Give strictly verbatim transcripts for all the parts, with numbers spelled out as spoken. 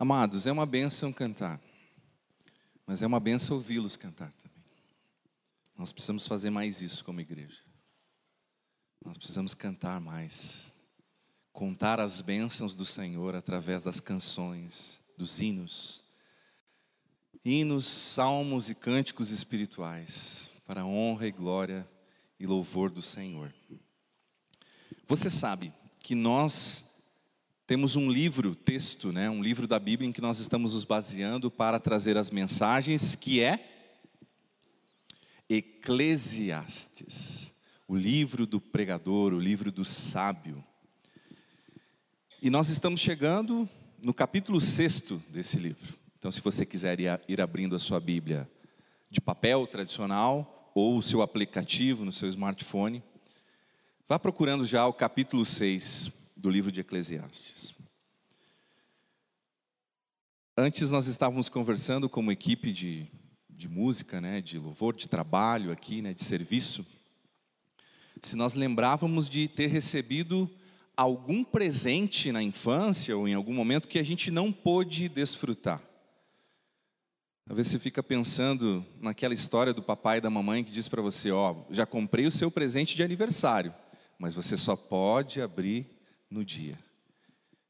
Amados, é uma bênção cantar, mas é uma bênção ouvi-los cantar também. Nós precisamos fazer mais isso como igreja. Nós precisamos cantar mais, contar as bênçãos do Senhor através das canções, dos hinos, hinos, salmos e cânticos espirituais para a honra e glória e louvor do Senhor. Você sabe que nós temos um livro, texto, né, um livro da Bíblia em que nós estamos nos baseando para trazer as mensagens, que é Eclesiastes, o livro do pregador, o livro do sábio. E nós estamos chegando no capítulo sexto desse livro. Então, se você quiser ir abrindo a sua Bíblia de papel tradicional ou o seu aplicativo no seu smartphone, vá procurando já o capítulo seis do livro de Eclesiastes. Antes nós estávamos conversando como equipe de, de música, né, de louvor, de trabalho aqui, né, de serviço, se nós lembrávamos de ter recebido algum presente na infância ou em algum momento que a gente não pôde desfrutar. Talvez você fica pensando naquela história do papai e da mamãe que diz para você, ó, já comprei o seu presente de aniversário, mas você só pode abrir no dia.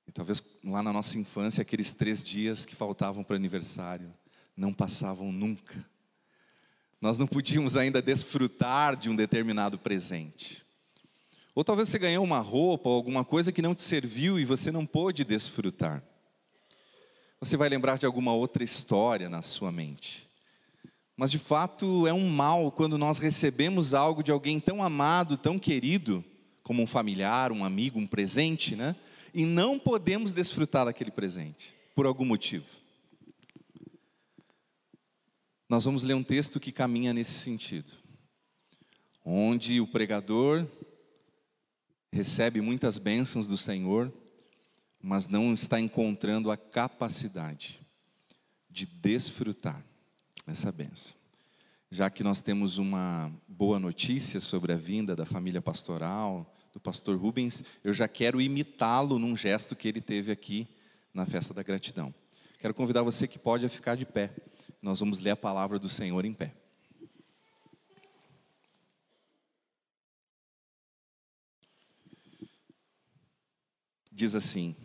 E talvez lá na nossa infância, aqueles três dias que faltavam para o aniversário não passavam nunca. Nós não podíamos ainda desfrutar de um determinado presente. Ou talvez você ganhou uma roupa ou alguma coisa que não te serviu e você não pôde desfrutar. Você vai lembrar de alguma outra história na sua mente. Mas de fato é um mal quando nós recebemos algo de alguém tão amado, tão querido, como um familiar, um amigo, um presente, né? E não podemos desfrutar daquele presente, por algum motivo. Nós vamos ler um texto que caminha nesse sentido, onde o pregador recebe muitas bênçãos do Senhor, mas não está encontrando a capacidade de desfrutar essa bênção. Já que nós temos uma boa notícia sobre a vinda da família pastoral, do pastor Rubens, eu já quero imitá-lo num gesto que ele teve aqui na festa da gratidão. Quero convidar você que pode a ficar de pé. Nós vamos ler a palavra do Senhor em pé. Diz assim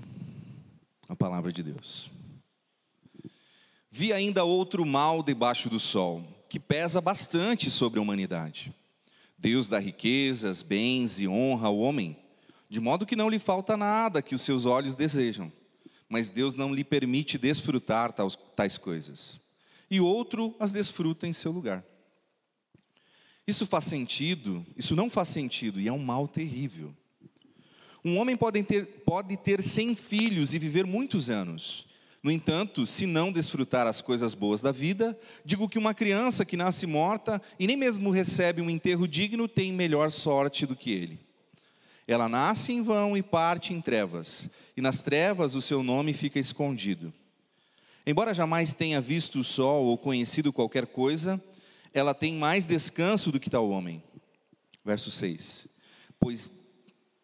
a palavra de Deus. Vi ainda outro mal debaixo do sol, que pesa bastante sobre a humanidade. Deus dá riquezas, bens e honra ao homem, de modo que não lhe falta nada que os seus olhos desejam, mas Deus não lhe permite desfrutar tais, tais coisas, e outro as desfruta em seu lugar. Isso faz sentido, isso não faz sentido, e é um mal terrível. Um homem pode ter, pode ter cem filhos e viver muitos anos. No entanto, se não desfrutar as coisas boas da vida, digo que uma criança que nasce morta e nem mesmo recebe um enterro digno tem melhor sorte do que ele. Ela nasce em vão e parte em trevas, e nas trevas o seu nome fica escondido. Embora jamais tenha visto o sol ou conhecido qualquer coisa, ela tem mais descanso do que tal homem. Verso seis. Pois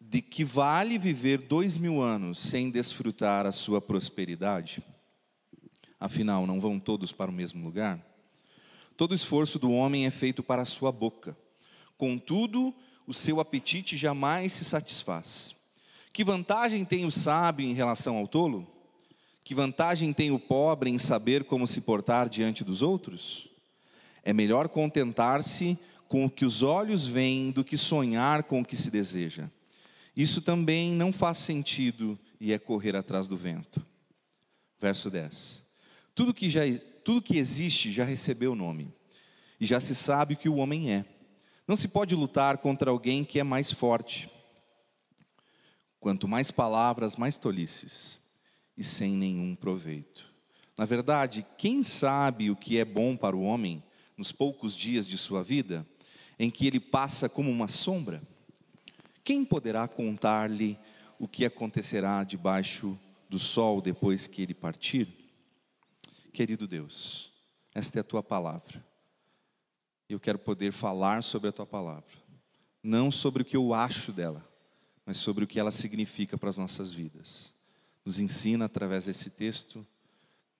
de que vale viver dois mil anos sem desfrutar a sua prosperidade? Afinal, não vão todos para o mesmo lugar? Todo esforço do homem é feito para a sua boca. Contudo, o seu apetite jamais se satisfaz. Que vantagem tem o sábio em relação ao tolo? Que vantagem tem o pobre em saber como se portar diante dos outros? É melhor contentar-se com o que os olhos veem do que sonhar com o que se deseja. Isso também não faz sentido e é correr atrás do vento. Verso dez. Tudo que, já, tudo que existe já recebeu nome, e já se sabe o que o homem é. Não se pode lutar contra alguém que é mais forte. Quanto mais palavras, mais tolices, e sem nenhum proveito. Na verdade, quem sabe o que é bom para o homem, nos poucos dias de sua vida, em que ele passa como uma sombra? Quem poderá contar-lhe o que acontecerá debaixo do sol depois que ele partir? Querido Deus, esta é a Tua palavra. Eu quero poder falar sobre a Tua palavra. Não sobre o que eu acho dela, mas sobre o que ela significa para as nossas vidas. Nos ensina através desse texto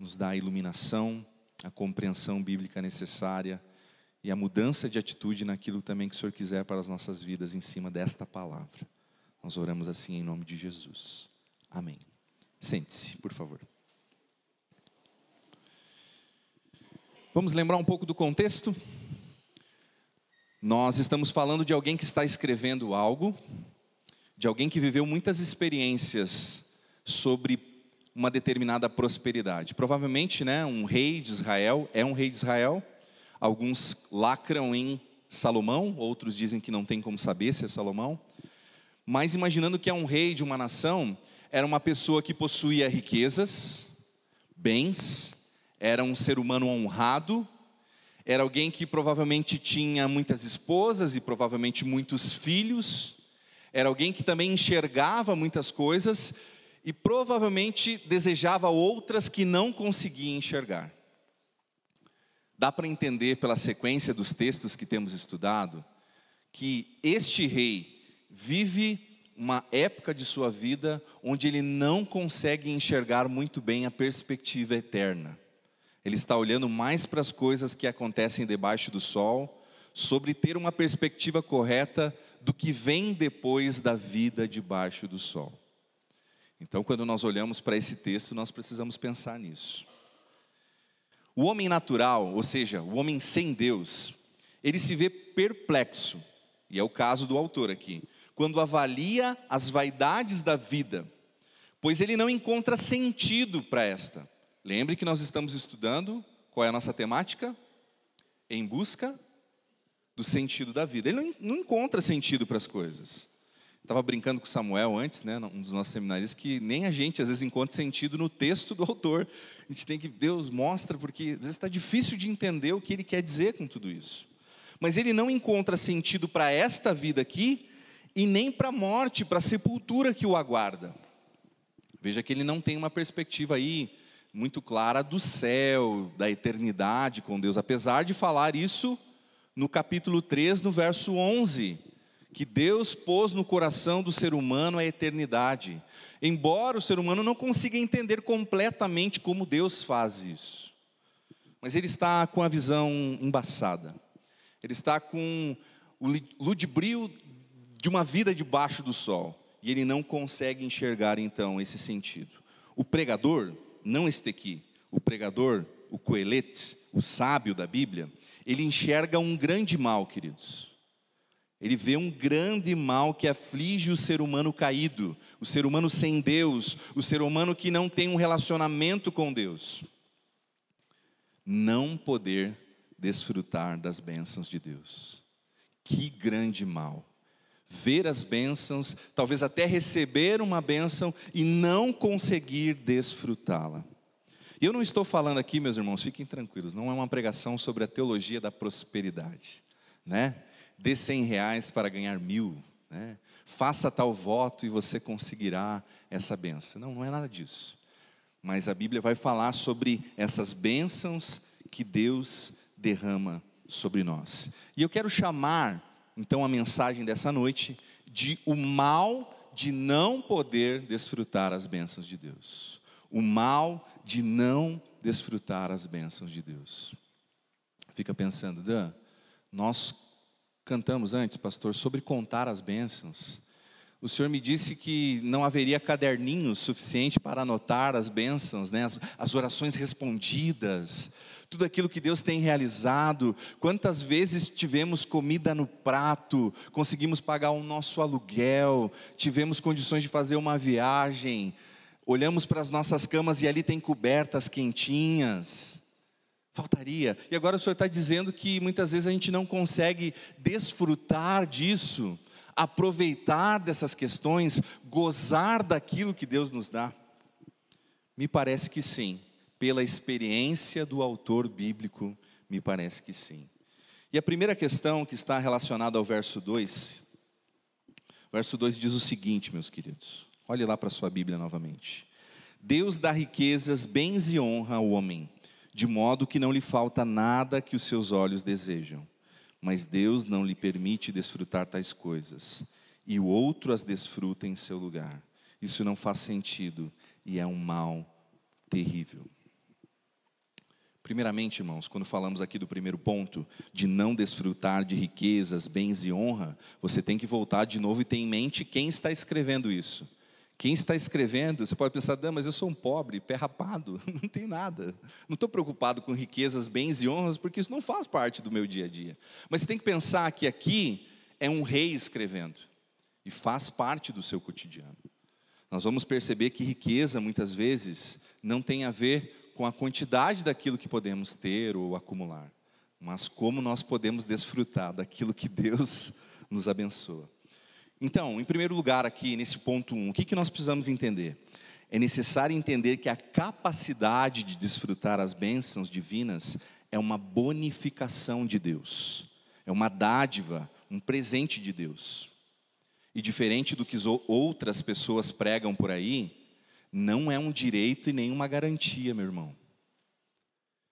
nos dá a iluminação, a compreensão bíblica necessária e a mudança de atitude naquilo também que o Senhor quiser para as nossas vidas em cima desta palavra. Nós oramos assim em nome de Jesus. Amém. Sente-se, por favor. Vamos lembrar um pouco do contexto? Nós estamos falando de alguém que está escrevendo algo, de alguém que viveu muitas experiências sobre uma determinada prosperidade. Provavelmente, né, um rei de Israel é um rei de Israel. Alguns lacram em Salomão, outros dizem que não tem como saber se é Salomão. Mas imaginando que é um rei de uma nação, era uma pessoa que possuía riquezas, bens, era um ser humano honrado, era alguém que provavelmente tinha muitas esposas e provavelmente muitos filhos, era alguém que também enxergava muitas coisas e provavelmente desejava outras que não conseguia enxergar. Dá para entender pela sequência dos textos que temos estudado, que este rei vive uma época de sua vida onde ele não consegue enxergar muito bem a perspectiva eterna. Ele está olhando mais para as coisas que acontecem debaixo do sol, sobre ter uma perspectiva correta do que vem depois da vida debaixo do sol. Então, quando nós olhamos para esse texto, nós precisamos pensar nisso. O homem natural, ou seja, o homem sem Deus, ele se vê perplexo, e é o caso do autor aqui, quando avalia as vaidades da vida, pois ele não encontra sentido para esta. Lembre que nós estamos estudando, qual é a nossa temática? Em busca do sentido da vida. Ele não encontra sentido para as coisas. Estava brincando com o Samuel antes, né, um dos nossos seminários, que nem a gente às vezes encontra sentido no texto do autor. A gente tem que, Deus mostra, porque às vezes está difícil de entender o que ele quer dizer com tudo isso. Mas ele não encontra sentido para esta vida aqui, e nem para a morte, para a sepultura que o aguarda. Veja que ele não tem uma perspectiva aí muito clara do céu, da eternidade com Deus, apesar de falar isso no capítulo três, no verso onze. Que Deus pôs no coração do ser humano a eternidade. Embora o ser humano não consiga entender completamente como Deus faz isso. Mas ele está com a visão embaçada. Ele está com o ludibrio de uma vida debaixo do sol. E ele não consegue enxergar, então, esse sentido. O pregador, não este aqui. O pregador, o coelete, o sábio da Bíblia, ele enxerga um grande mal, queridos. Ele vê um grande mal que aflige o ser humano caído, o ser humano sem Deus, o ser humano que não tem um relacionamento com Deus. Não poder desfrutar das bênçãos de Deus. Que grande mal. Ver as bênçãos, talvez até receber uma bênção e não conseguir desfrutá-la. E eu não estou falando aqui, meus irmãos, fiquem tranquilos, não é uma pregação sobre a teologia da prosperidade, né? Dê cem reais para ganhar mil, né? Faça tal voto e você conseguirá essa bênção. Não, não é nada disso. Mas a Bíblia vai falar sobre essas bênçãos que Deus derrama sobre nós. E eu quero chamar, então, a mensagem dessa noite de o mal de não poder desfrutar as bênçãos de Deus. O mal de não desfrutar as bênçãos de Deus. Fica pensando, Dan, nós cantamos antes, pastor, sobre contar as bênçãos. O senhor me disse que não haveria caderninho suficiente para anotar as bênçãos, né? as, as orações respondidas, tudo aquilo que Deus tem realizado. Quantas vezes tivemos comida no prato, conseguimos pagar o nosso aluguel, tivemos condições de fazer uma viagem, olhamos para as nossas camas e ali tem cobertas quentinhas. Faltaria. E agora o senhor está dizendo que muitas vezes a gente não consegue desfrutar disso, aproveitar dessas questões, gozar daquilo que Deus nos dá. Me parece que sim, pela experiência do autor bíblico, me parece que sim. E a primeira questão que está relacionada ao verso dois, o verso dois diz o seguinte, meus queridos, olhe lá para a sua Bíblia novamente. Deus dá riquezas, bens e honra ao homem, de modo que não lhe falta nada que os seus olhos desejam. Mas Deus não lhe permite desfrutar tais coisas, e o outro as desfruta em seu lugar. Isso não faz sentido, e é um mal terrível. Primeiramente, irmãos, quando falamos aqui do primeiro ponto, de não desfrutar de riquezas, bens e honra, você tem que voltar de novo e ter em mente quem está escrevendo isso. Quem está escrevendo, você pode pensar, mas eu sou um pobre, pé rapado, não tem nada. Não estou preocupado com riquezas, bens e honras, porque isso não faz parte do meu dia a dia. Mas você tem que pensar que aqui é um rei escrevendo, e faz parte do seu cotidiano. Nós vamos perceber que riqueza, muitas vezes, não tem a ver com a quantidade daquilo que podemos ter ou acumular, mas como nós podemos desfrutar daquilo que Deus nos abençoa. Então, em primeiro lugar aqui, nesse ponto um, o que nós precisamos entender? É necessário entender que a capacidade de desfrutar as bênçãos divinas é uma bonificação de Deus. É uma dádiva, um presente de Deus. E diferente do que outras pessoas pregam por aí, não é um direito e nenhuma garantia, meu irmão.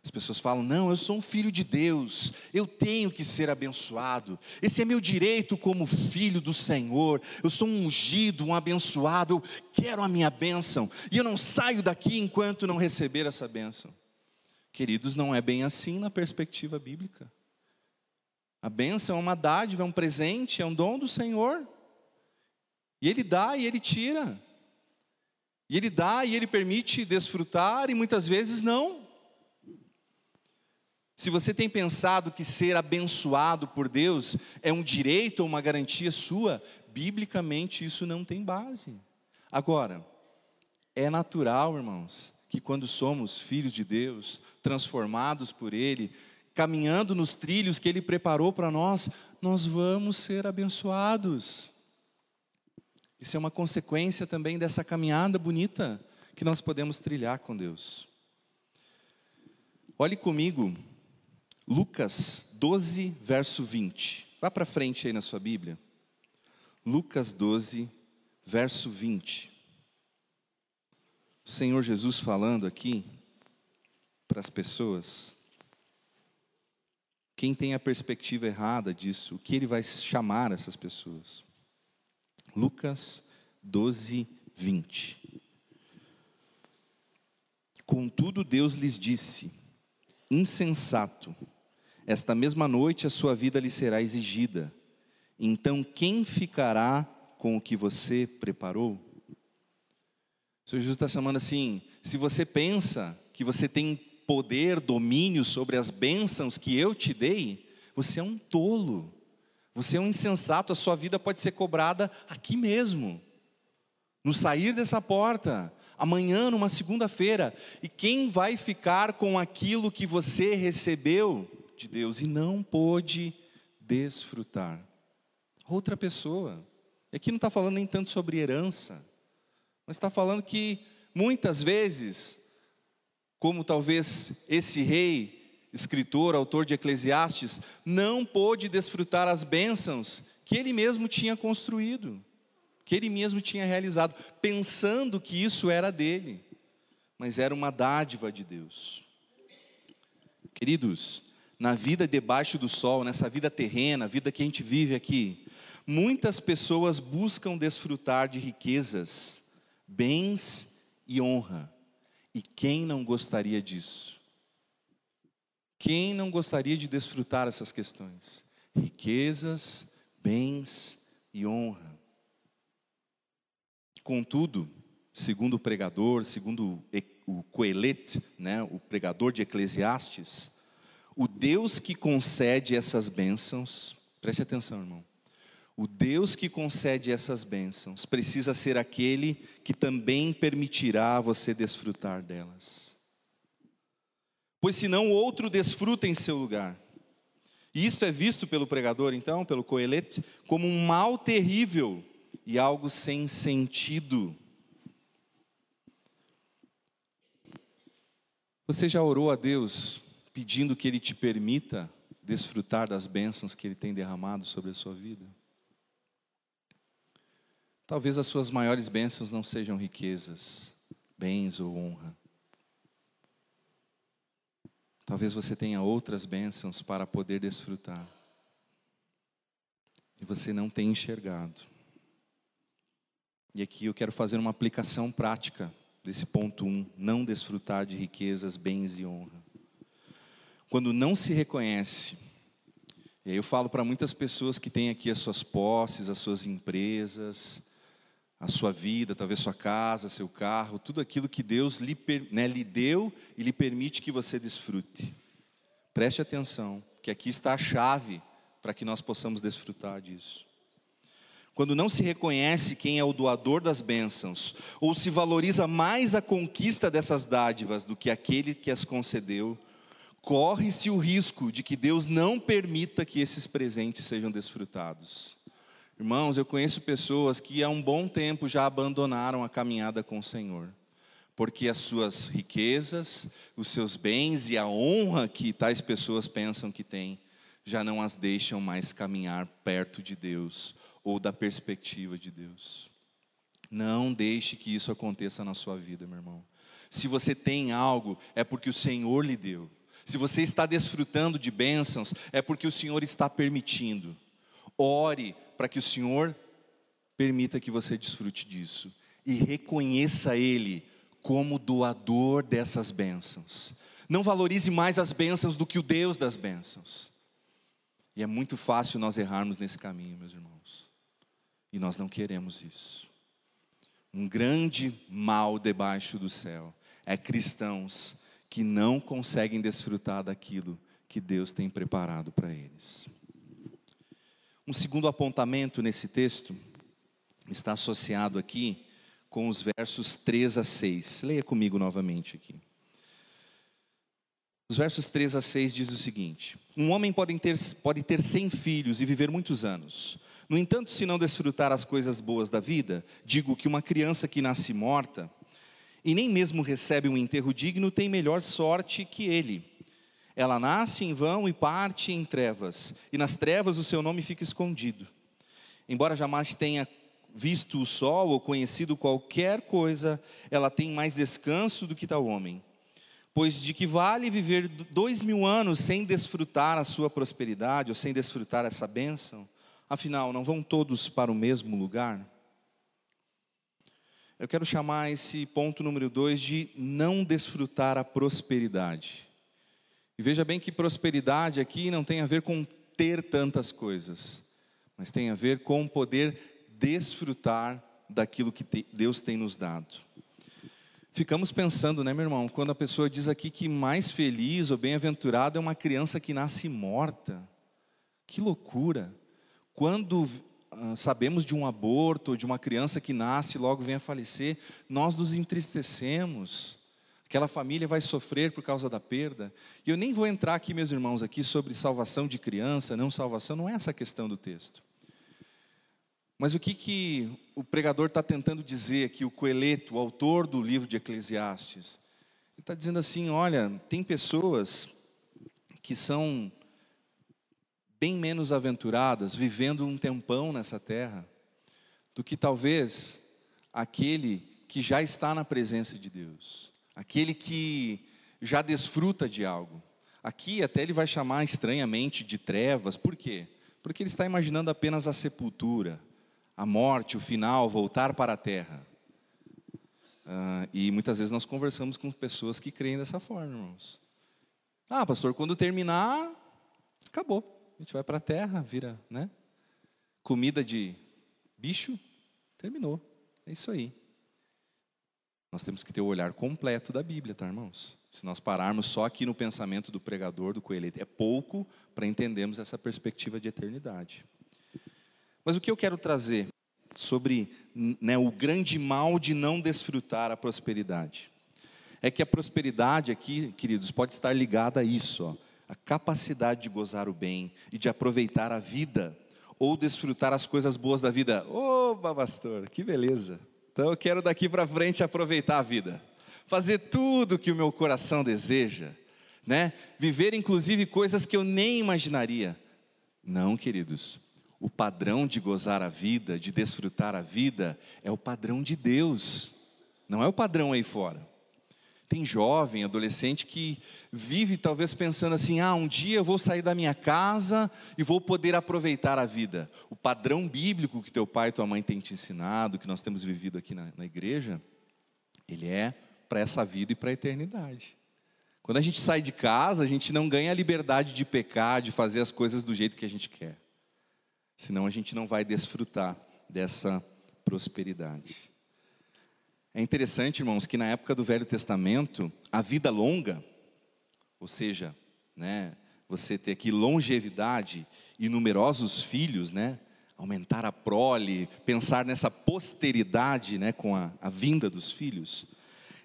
As pessoas falam, não, eu sou um filho de Deus, eu tenho que ser abençoado, esse é meu direito como filho do Senhor, eu sou um ungido, um abençoado, eu quero a minha bênção, e eu não saio daqui enquanto não receber essa bênção. Queridos, não é bem assim na perspectiva bíblica. A bênção é uma dádiva, é um presente, é um dom do Senhor, e Ele dá e Ele tira, e Ele dá e Ele permite desfrutar, e muitas vezes não. Se você tem pensado que ser abençoado por Deus é um direito ou uma garantia sua, biblicamente isso não tem base. Agora, é natural, irmãos, que quando somos filhos de Deus, transformados por Ele, caminhando nos trilhos que Ele preparou para nós, nós vamos ser abençoados. Isso é uma consequência também dessa caminhada bonita que nós podemos trilhar com Deus. Olhe comigo Lucas doze, verso vinte. Vá para frente aí na sua Bíblia. Lucas doze, verso vinte. O Senhor Jesus falando aqui para as pessoas. Quem tem a perspectiva errada disso, o que Ele vai chamar essas pessoas? Lucas doze, vinte. Contudo, Deus lhes disse, insensato, esta mesma noite a sua vida lhe será exigida. Então quem ficará com o que você preparou? O Senhor Jesus está chamando assim, se você pensa que você tem poder, domínio sobre as bênçãos que eu te dei, você é um tolo, você é um insensato, a sua vida pode ser cobrada aqui mesmo. No sair dessa porta, amanhã, numa segunda-feira, e quem vai ficar com aquilo que você recebeu de Deus e não pôde desfrutar? Outra pessoa. E aqui não está falando nem tanto sobre herança, mas está falando que muitas vezes, como talvez esse rei, escritor, autor de Eclesiastes, não pôde desfrutar as bênçãos que ele mesmo tinha construído, que ele mesmo tinha realizado, pensando que isso era dele, mas era uma dádiva de Deus. Queridos, na vida debaixo do sol, nessa vida terrena, a vida que a gente vive aqui, muitas pessoas buscam desfrutar de riquezas, bens e honra. E quem não gostaria disso? Quem não gostaria de desfrutar essas questões? Riquezas, bens e honra. Contudo, segundo o pregador, segundo o Coelet, né, o pregador de Eclesiastes, o Deus que concede essas bênçãos, preste atenção, irmão, o Deus que concede essas bênçãos precisa ser aquele que também permitirá você desfrutar delas. Pois senão o outro desfruta em seu lugar. E isto é visto pelo pregador, então, pelo Coelet, como um mal terrível e algo sem sentido. Você já orou a Deus pedindo que Ele te permita desfrutar das bênçãos que Ele tem derramado sobre a sua vida? Talvez as suas maiores bênçãos não sejam riquezas, bens ou honra. Talvez você tenha outras bênçãos para poder desfrutar, e você não tem enxergado. E aqui eu quero fazer uma aplicação prática desse ponto um, não desfrutar de riquezas, bens e honra. quando não se reconhece. E aí eu falo para muitas pessoas que têm aqui as suas posses, as suas empresas, a sua vida, talvez sua casa, seu carro, tudo aquilo que Deus lhe, né, lhe deu e lhe permite que você desfrute. Preste atenção, que aqui está a chave para que nós possamos desfrutar disso. Quando não se reconhece quem é o doador das bênçãos, ou se valoriza mais a conquista dessas dádivas do que aquele que as concedeu, corre-se o risco de que Deus não permita que esses presentes sejam desfrutados. Irmãos, eu conheço pessoas que há um bom tempo já abandonaram a caminhada com o Senhor, porque as suas riquezas, os seus bens e a honra que tais pessoas pensam que têm, já não as deixam mais caminhar perto de Deus ou da perspectiva de Deus. Não deixe que isso aconteça na sua vida, meu irmão. Se você tem algo, é porque o Senhor lhe deu. Se você está desfrutando de bênçãos, é porque o Senhor está permitindo. Ore para que o Senhor permita que você desfrute disso. E reconheça Ele como doador dessas bênçãos. Não valorize mais as bênçãos do que o Deus das bênçãos. E é muito fácil nós errarmos nesse caminho, meus irmãos. E nós não queremos isso. Um grande mal debaixo do céu é cristãos que não conseguem desfrutar daquilo que Deus tem preparado para eles. Um segundo apontamento nesse texto está associado aqui com os versos três a seis. Leia comigo novamente aqui. Os versos três a seis diz o seguinte: um homem pode ter, pode ter cem filhos e viver muitos anos. No entanto, se não desfrutar as coisas boas da vida, digo que uma criança que nasce morta e nem mesmo recebe um enterro digno tem melhor sorte que ele. Ela nasce em vão e parte em trevas, e nas trevas o seu nome fica escondido. Embora jamais tenha visto o sol ou conhecido qualquer coisa, ela tem mais descanso do que tal homem. Pois de que vale viver dois mil anos sem desfrutar a sua prosperidade, ou sem desfrutar essa bênção? Afinal, não vão todos para o mesmo lugar? Eu quero chamar esse ponto número dois de não desfrutar a prosperidade. E veja bem que prosperidade aqui não tem a ver com ter tantas coisas, mas tem a ver com poder desfrutar daquilo que te, Deus tem nos dado. Ficamos pensando, né, meu irmão, quando a pessoa diz aqui que mais feliz ou bem-aventurado é uma criança que nasce morta. Que loucura! Quando ah, sabemos de um aborto, ou de uma criança que nasce e logo vem a falecer, nós nos entristecemos. Aquela família vai sofrer por causa da perda. E eu nem vou entrar aqui, meus irmãos, aqui sobre salvação de criança, não salvação, não é essa a questão do texto. Mas o que, que o pregador está tentando dizer aqui, o Coeleto, o autor do livro de Eclesiastes? Ele está dizendo assim, olha, tem pessoas que são bem menos aventuradas, vivendo um tempão nessa terra, do que talvez aquele que já está na presença de Deus. Aquele que já desfruta de algo. Aqui até ele vai chamar estranhamente de trevas. Por quê? Porque ele está imaginando apenas a sepultura, a morte, o final, voltar para a terra. Ah, e muitas vezes nós conversamos com pessoas que creem dessa forma, irmãos. Ah, pastor, quando terminar, acabou. A gente vai para a terra, vira, né? Comida de bicho, terminou. É isso aí. Nós temos que ter o olhar completo da Bíblia, tá, irmãos? Se nós pararmos só aqui no pensamento do pregador, do Coeleto, é pouco para entendermos essa perspectiva de eternidade. Mas o que eu quero trazer sobre, né, o grande mal de não desfrutar a prosperidade? É que a prosperidade aqui, queridos, pode estar ligada a isso, ó, a capacidade de gozar o bem e de aproveitar a vida, ou desfrutar as coisas boas da vida. Ô, pastor, que beleza! Então eu quero daqui para frente aproveitar a vida, fazer tudo que o meu coração deseja, né? Viver inclusive coisas que eu nem imaginaria. Não, queridos, o padrão de gozar a vida, de desfrutar a vida, é o padrão de Deus, não é o padrão aí fora. Tem jovem, adolescente que vive talvez pensando assim, ah, um dia eu vou sair da minha casa e vou poder aproveitar a vida. O padrão bíblico que teu pai e tua mãe têm te ensinado, que nós temos vivido aqui na, na igreja, ele é para essa vida e para a eternidade. Quando a gente sai de casa, a gente não ganha a liberdade de pecar, de fazer as coisas do jeito que a gente quer. Senão a gente não vai desfrutar dessa prosperidade. É interessante, irmãos, que na época do Velho Testamento, a vida longa, ou seja, né, você ter aqui longevidade e numerosos filhos, né, aumentar a prole, pensar nessa posteridade, né, com a, a vinda dos filhos,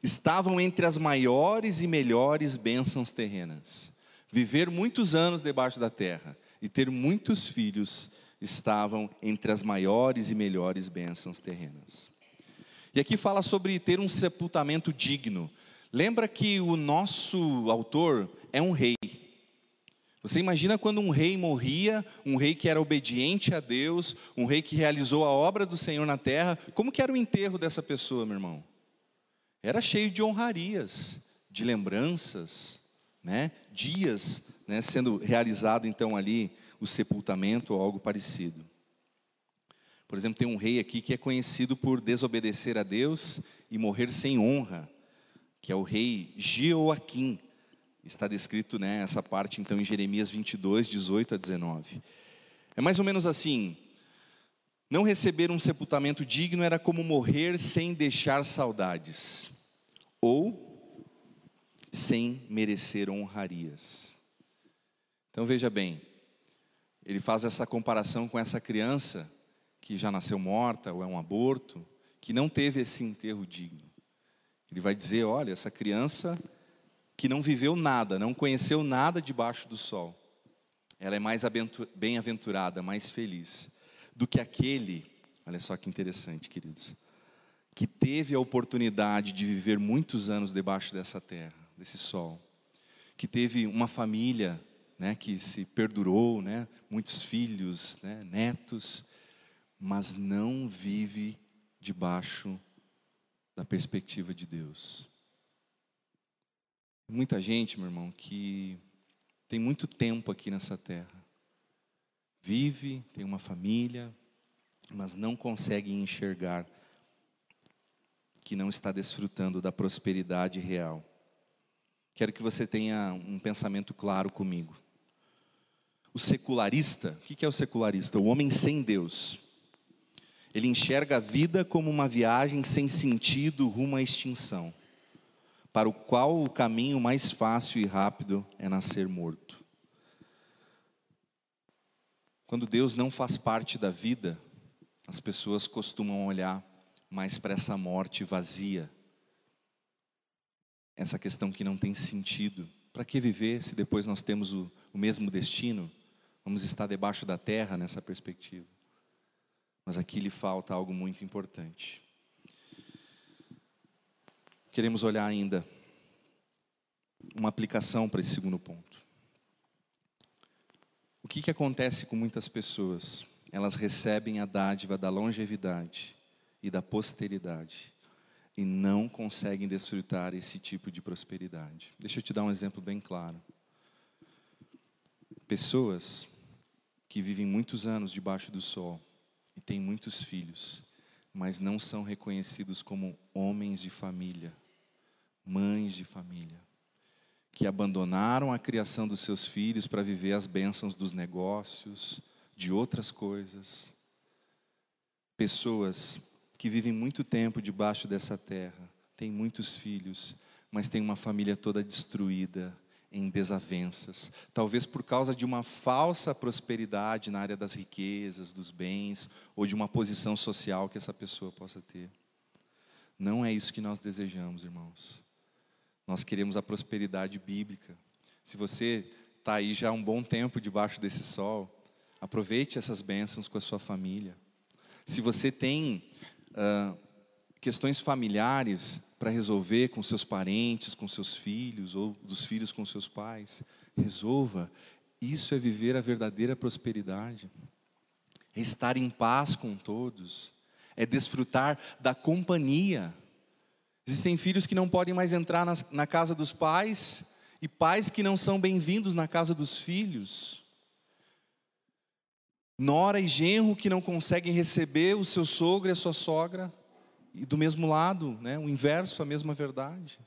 estavam entre as maiores e melhores bênçãos terrenas. Viver muitos anos debaixo da terra e ter muitos filhos estavam entre as maiores e melhores bênçãos terrenas. E aqui fala sobre ter um sepultamento digno. Lembra que o nosso autor é um rei. Você imagina quando um rei morria, um rei que era obediente a Deus, um rei que realizou a obra do Senhor na terra, como que era o enterro dessa pessoa, meu irmão? Era cheio de honrarias, de lembranças, né? Dias, né? Sendo realizado então ali o sepultamento ou algo parecido. Por exemplo, tem um rei aqui que é conhecido por desobedecer a Deus e morrer sem honra, que é o rei Jeoaquim. Está descrito, né, essa parte então em Jeremias vinte e dois, dezoito a dezenove. É mais ou menos assim: não receber um sepultamento digno era como morrer sem deixar saudades, ou sem merecer honrarias. Então veja bem, ele faz essa comparação com essa criança que já nasceu morta, ou é um aborto, que não teve esse enterro digno. Ele vai dizer, olha, essa criança que não viveu nada, não conheceu nada debaixo do sol, ela é mais bem-aventurada, mais feliz, do que aquele, olha só que interessante, queridos, que teve a oportunidade de viver muitos anos debaixo dessa terra, desse sol, que teve uma família, né, que se perdurou, né, muitos filhos, né, netos, mas não vive debaixo da perspectiva de Deus. Muita gente, meu irmão, que tem muito tempo aqui nessa terra, vive, tem uma família, mas não consegue enxergar que não está desfrutando da prosperidade real. Quero que você tenha um pensamento claro comigo. O secularista, o que é o secularista? O homem sem Deus. Ele enxerga a vida como uma viagem sem sentido rumo à extinção, para o qual o caminho mais fácil e rápido é nascer morto. Quando Deus não faz parte da vida, as pessoas costumam olhar mais para essa morte vazia. Essa questão que não tem sentido. Para que viver se depois nós temos o, o mesmo destino? Vamos estar debaixo da terra nessa perspectiva. Mas aqui lhe falta algo muito importante. Queremos olhar ainda uma aplicação para esse segundo ponto. O que que acontece com muitas pessoas? Elas recebem a dádiva da longevidade e da posteridade e não conseguem desfrutar esse tipo de prosperidade. Deixa eu te dar um exemplo bem claro. Pessoas que vivem muitos anos debaixo do sol e têm muitos filhos, mas não são reconhecidos como homens de família, mães de família, que abandonaram a criação dos seus filhos para viver as bênçãos dos negócios, de outras coisas. Pessoas que vivem muito tempo debaixo dessa terra, têm muitos filhos, mas têm uma família toda destruída, em desavenças. Talvez por causa de uma falsa prosperidade na área das riquezas, dos bens, ou de uma posição social que essa pessoa possa ter. Não é isso que nós desejamos, irmãos. Nós queremos a prosperidade bíblica. Se você está aí já há um bom tempo debaixo desse sol, aproveite essas bênçãos com a sua família. Se você tem uh, questões familiares para resolver com seus parentes, com seus filhos, ou dos filhos com seus pais, resolva. Isso é viver a verdadeira prosperidade. É estar em paz com todos. É desfrutar da companhia. Existem filhos que não podem mais entrar nas, na casa dos pais, e pais que não são bem-vindos na casa dos filhos. Nora e genro que não conseguem receber o seu sogro e a sua sogra, e do mesmo lado, né, o inverso, a mesma verdade.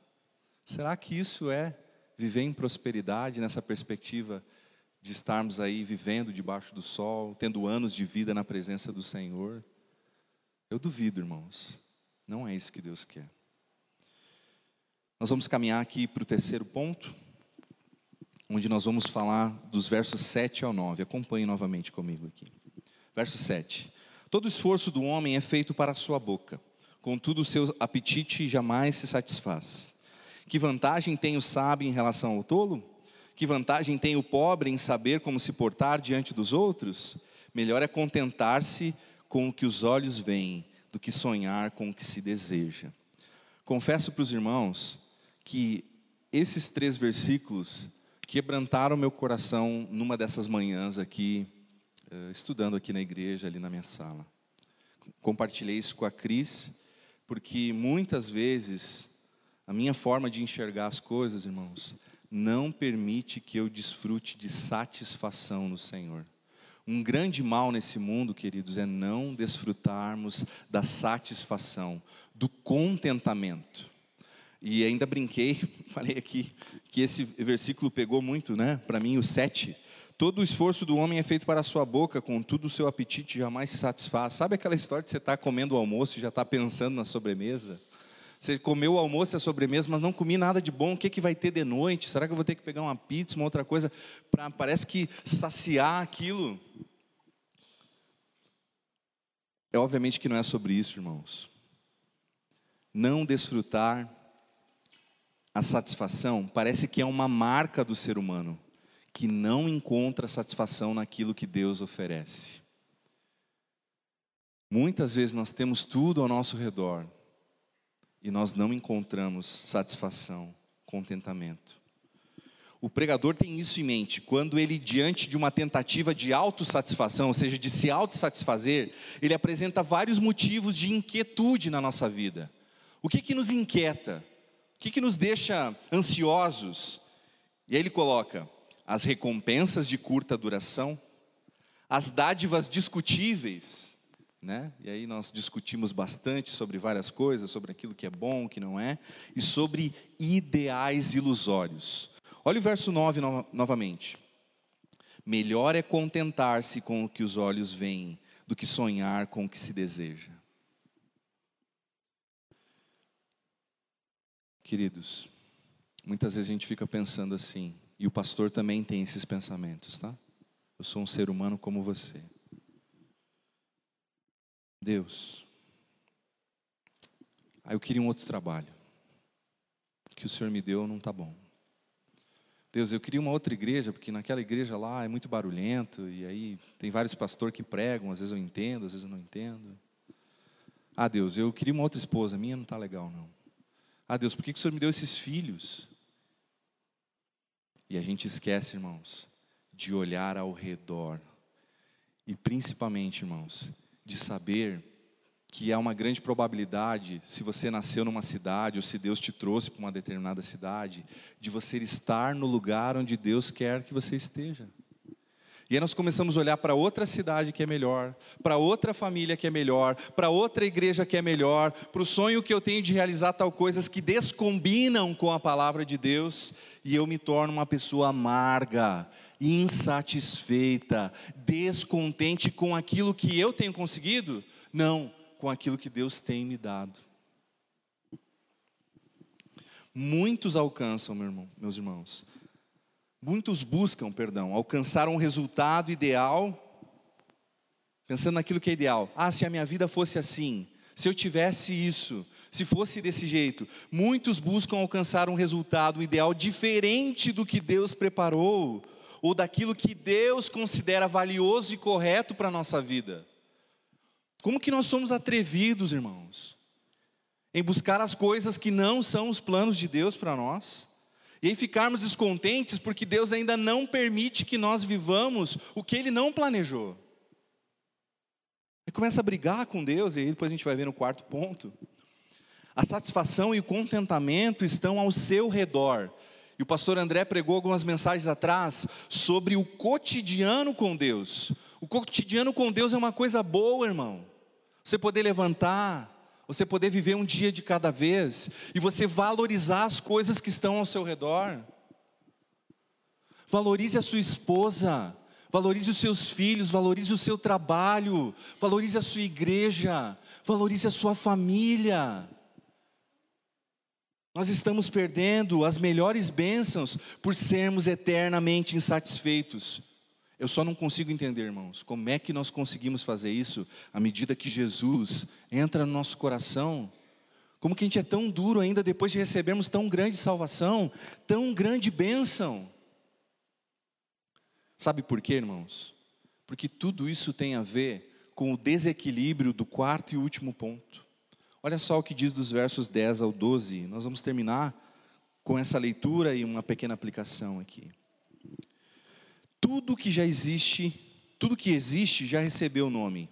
Será que isso é viver em prosperidade nessa perspectiva de estarmos aí vivendo debaixo do sol, tendo anos de vida na presença do Senhor? Eu duvido, irmãos. Não é isso que Deus quer. Nós vamos caminhar aqui para o terceiro ponto, onde nós vamos falar dos versos sete ao nove. Acompanhe novamente comigo aqui. Verso sete. Todo esforço do homem é feito para a sua boca, contudo o seu apetite jamais se satisfaz. Que vantagem tem o sábio em relação ao tolo? Que vantagem tem o pobre em saber como se portar diante dos outros? Melhor é contentar-se com o que os olhos veem, do que sonhar com o que se deseja. Confesso para os irmãos que esses três versículos quebrantaram meu coração numa dessas manhãs aqui, estudando aqui na igreja, ali na minha sala. Compartilhei isso com a Cris, porque muitas vezes a minha forma de enxergar as coisas, irmãos, não permite que eu desfrute de satisfação no Senhor. Um grande mal nesse mundo, queridos, é não desfrutarmos da satisfação, do contentamento. E ainda brinquei, falei aqui, que esse versículo pegou muito, né? Para mim, o sete. Todo o esforço do homem é feito para a sua boca, contudo o seu apetite jamais se satisfaz. Sabe aquela história de você estar comendo o almoço e já estar pensando na sobremesa? Você comeu o almoço e a sobremesa, mas não comi nada de bom. O que é que vai ter de noite? Será que eu vou ter que pegar uma pizza, uma outra coisa, para, parece que, saciar aquilo? É obviamente que não é sobre isso, irmãos. Não desfrutar a satisfação parece que é uma marca do ser humano, que não encontra satisfação naquilo que Deus oferece. Muitas vezes nós temos tudo ao nosso redor, e nós não encontramos satisfação, contentamento. O pregador tem isso em mente. Quando ele, diante de uma tentativa de autossatisfação, ou seja, de se autossatisfazer, ele apresenta vários motivos de inquietude na nossa vida. O que que nos inquieta? O que que nos deixa ansiosos? E aí ele coloca as recompensas de curta duração, as dádivas discutíveis, né? E aí nós discutimos bastante sobre várias coisas, sobre aquilo que é bom, o que não é, e sobre ideais ilusórios. Olha o verso nove no- novamente. Melhor é contentar-se com o que os olhos veem, do que sonhar com o que se deseja. Queridos, muitas vezes a gente fica pensando assim, e o pastor também tem esses pensamentos, tá? Eu sou um ser humano como você. Deus, aí eu queria um outro trabalho, o que o Senhor me deu não está bom. Deus, eu queria uma outra igreja, porque naquela igreja lá é muito barulhento, e aí tem vários pastores que pregam, às vezes eu entendo, às vezes eu não entendo. Ah, Deus, eu queria uma outra esposa, a minha não está legal não. Ah, Deus, por que o Senhor me deu esses filhos? E a gente esquece, irmãos, de olhar ao redor, e principalmente, irmãos, de saber que há uma grande probabilidade, se você nasceu numa cidade, ou se Deus te trouxe para uma determinada cidade, de você estar no lugar onde Deus quer que você esteja. E aí nós começamos a olhar para outra cidade que é melhor, para outra família que é melhor, para outra igreja que é melhor, para o sonho que eu tenho de realizar tal coisas que descombinam com a palavra de Deus, e eu me torno uma pessoa amarga, insatisfeita, descontente com aquilo que eu tenho conseguido? Não, com aquilo que Deus tem me dado. Muitos alcançam, meu irmão, meus irmãos, muitos buscam, perdão, alcançar um resultado ideal, pensando naquilo que é ideal. Ah, se a minha vida fosse assim, se eu tivesse isso, se fosse desse jeito. Muitos buscam alcançar um resultado ideal diferente do que Deus preparou, ou daquilo que Deus considera valioso e correto para a nossa vida. Como que nós somos atrevidos, irmãos, em buscar as coisas que não são os planos de Deus para nós, e aí ficarmos descontentes porque Deus ainda não permite que nós vivamos o que Ele não planejou. E começa a brigar com Deus, e aí depois a gente vai ver no quarto ponto. A satisfação e o contentamento estão ao seu redor. E o pastor André pregou algumas mensagens atrás sobre o cotidiano com Deus. O cotidiano com Deus é uma coisa boa, irmão. Você poder levantar, você poder viver um dia de cada vez, e você valorizar as coisas que estão ao seu redor. Valorize a sua esposa, valorize os seus filhos, valorize o seu trabalho, valorize a sua igreja, valorize a sua família. Nós estamos perdendo as melhores bênçãos por sermos eternamente insatisfeitos. Eu só não consigo entender, irmãos, como é que nós conseguimos fazer isso à medida que Jesus entra no nosso coração? Como que a gente é tão duro ainda depois de recebermos tão grande salvação, tão grande bênção? Sabe por quê, irmãos? Porque tudo isso tem a ver com o desequilíbrio do quarto e último ponto. Olha só o que diz dos versos dez ao doze. Nós vamos terminar com essa leitura e uma pequena aplicação aqui. Tudo que já existe, tudo que existe já recebeu nome,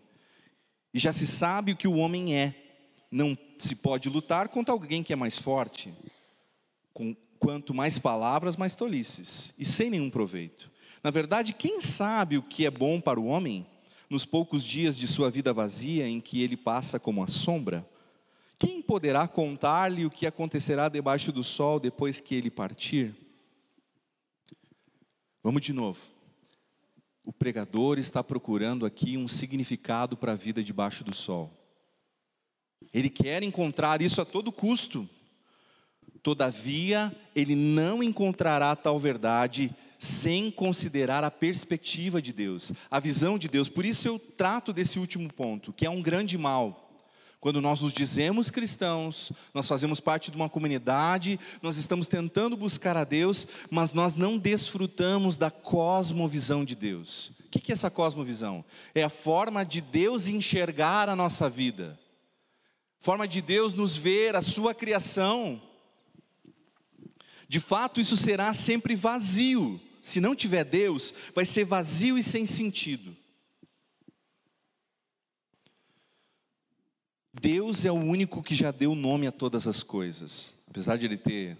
e já se sabe o que o homem é. Não se pode lutar contra alguém que é mais forte, com quanto mais palavras, mais tolices, e sem nenhum proveito. Na verdade, quem sabe o que é bom para o homem, nos poucos dias de sua vida vazia, em que ele passa como a sombra? Quem poderá contar-lhe o que acontecerá debaixo do sol depois que ele partir? Vamos de novo. O pregador está procurando aqui um significado para a vida debaixo do sol. Ele quer encontrar isso a todo custo. Todavia, ele não encontrará tal verdade sem considerar a perspectiva de Deus, a visão de Deus. Por isso eu trato desse último ponto, que é um grande mal. Quando nós nos dizemos cristãos, nós fazemos parte de uma comunidade, nós estamos tentando buscar a Deus, mas nós não desfrutamos da cosmovisão de Deus. O que é essa cosmovisão? É a forma de Deus enxergar a nossa vida, forma de Deus nos ver, a sua criação. De fato, isso será sempre vazio. Se não tiver Deus, vai ser vazio e sem sentido. Deus é o único que já deu nome a todas as coisas. Apesar de ele ter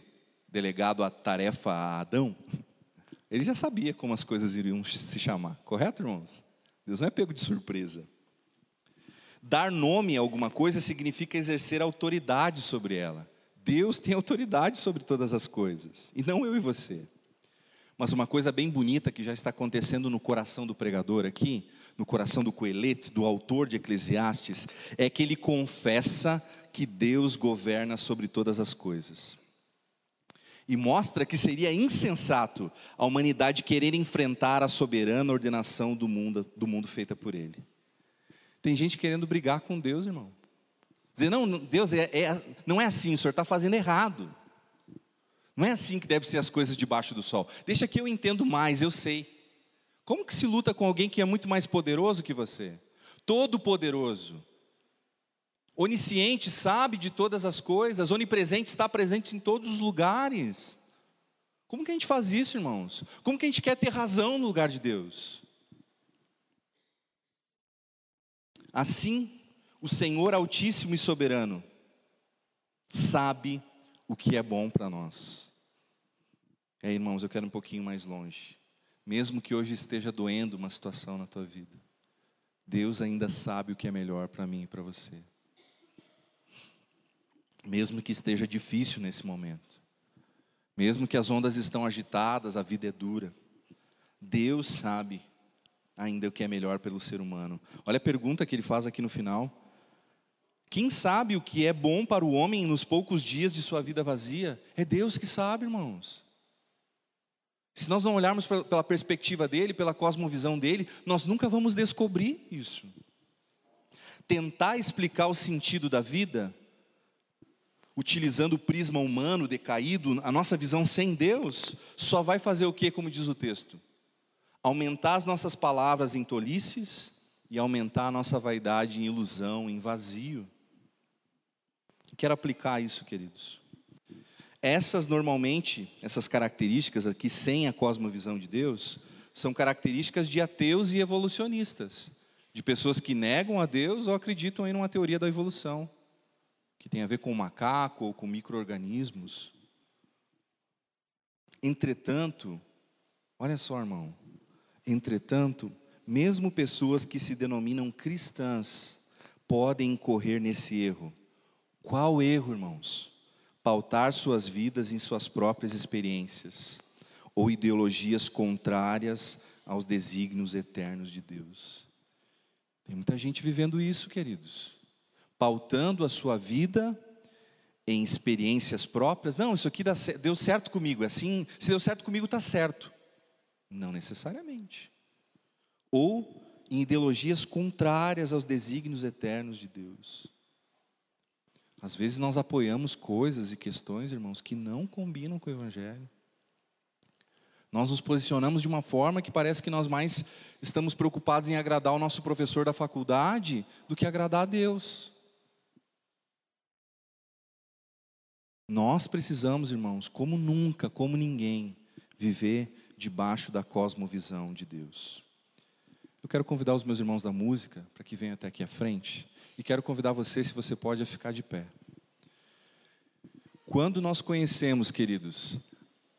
delegado a tarefa a Adão, ele já sabia como as coisas iriam se chamar. Correto, irmãos? Deus não é pego de surpresa. Dar nome a alguma coisa significa exercer autoridade sobre ela. Deus tem autoridade sobre todas as coisas, e não eu e você. Mas uma coisa bem bonita que já está acontecendo no coração do pregador aqui, no coração do Coelete, do autor de Eclesiastes, é que ele confessa que Deus governa sobre todas as coisas. E mostra que seria insensato a humanidade querer enfrentar a soberana ordenação do mundo, do mundo feita por ele. Tem gente querendo brigar com Deus, irmão. Dizer, não, Deus, é, é, não é assim, o Senhor está fazendo errado. Não é assim que devem ser as coisas debaixo do sol. Deixa que eu entendo mais, eu sei. Como que se luta com alguém que é muito mais poderoso que você? Todo poderoso. Onisciente, sabe de todas as coisas. Onipresente, está presente em todos os lugares. Como que a gente faz isso, irmãos? Como que a gente quer ter razão no lugar de Deus? Assim, o Senhor Altíssimo e Soberano sabe o que é bom para nós. É, irmãos, eu quero um pouquinho mais longe. Mesmo que hoje esteja doendo uma situação na tua vida, Deus ainda sabe o que é melhor para mim e para você. Mesmo que esteja difícil nesse momento, mesmo que as ondas estão agitadas, a vida é dura, Deus sabe ainda o que é melhor pelo ser humano. Olha a pergunta que ele faz aqui no final. Quem sabe o que é bom para o homem nos poucos dias de sua vida vazia? É Deus que sabe, irmãos. Se nós não olharmos pela perspectiva dele, pela cosmovisão dele, nós nunca vamos descobrir isso. Tentar explicar o sentido da vida, utilizando o prisma humano decaído, a nossa visão sem Deus, só vai fazer o quê, como diz o texto? Aumentar as nossas palavras em tolices e aumentar a nossa vaidade em ilusão, em vazio. Quero aplicar isso, queridos. Essas normalmente, essas características aqui, sem a cosmovisão de Deus, são características de ateus e evolucionistas, de pessoas que negam a Deus ou acreditam em uma teoria da evolução, que tem a ver com o macaco ou com micro-organismos. Entretanto, olha só, irmão. Entretanto, mesmo pessoas que se denominam cristãs podem incorrer nesse erro. Qual erro, irmãos? Pautar suas vidas em suas próprias experiências. ou ideologias contrárias aos desígnios eternos de Deus. Tem muita gente vivendo isso, queridos, pautando a sua vida em experiências próprias. Não, isso aqui deu certo comigo, assim, se deu certo comigo está certo. Não necessariamente. Ou em ideologias contrárias aos desígnios eternos de Deus. Às vezes nós apoiamos coisas e questões, irmãos, que não combinam com o Evangelho. Nós nos posicionamos de uma forma que parece que nós mais estamos preocupados em agradar o nosso professor da faculdade do que agradar a Deus. Nós precisamos, irmãos, como nunca, como ninguém, viver debaixo da cosmovisão de Deus. Eu quero convidar os meus irmãos da música para que venham até aqui à frente. E quero convidar você, se você pode, a ficar de pé. Quando nós conhecemos, queridos,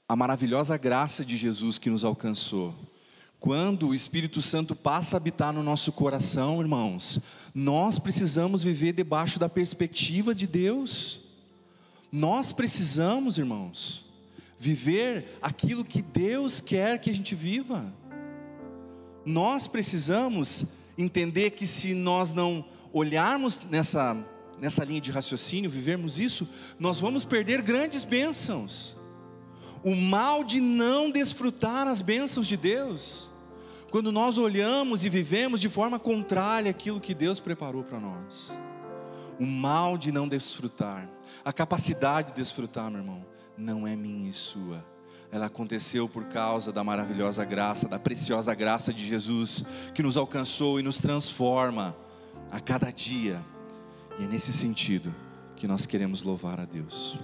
a maravilhosa graça de Jesus que nos alcançou, quando o Espírito Santo passa a habitar no nosso coração, irmãos, nós precisamos viver debaixo da perspectiva de Deus. Nós precisamos, irmãos, viver aquilo que Deus quer que a gente viva. Nós precisamos entender que se nós não olharmos nessa, nessa linha de raciocínio, vivermos isso, nós vamos perder grandes bênçãos. O mal de não desfrutar as bênçãos de Deus, quando nós olhamos e vivemos de forma contrária àquilo que Deus preparou para nós. O mal de não desfrutar, a capacidade de desfrutar, meu irmão, não é minha e sua. Ela aconteceu por causa da maravilhosa graça, da preciosa graça de Jesus, que nos alcançou e nos transforma a cada dia. E é nesse sentido que nós queremos louvar a Deus.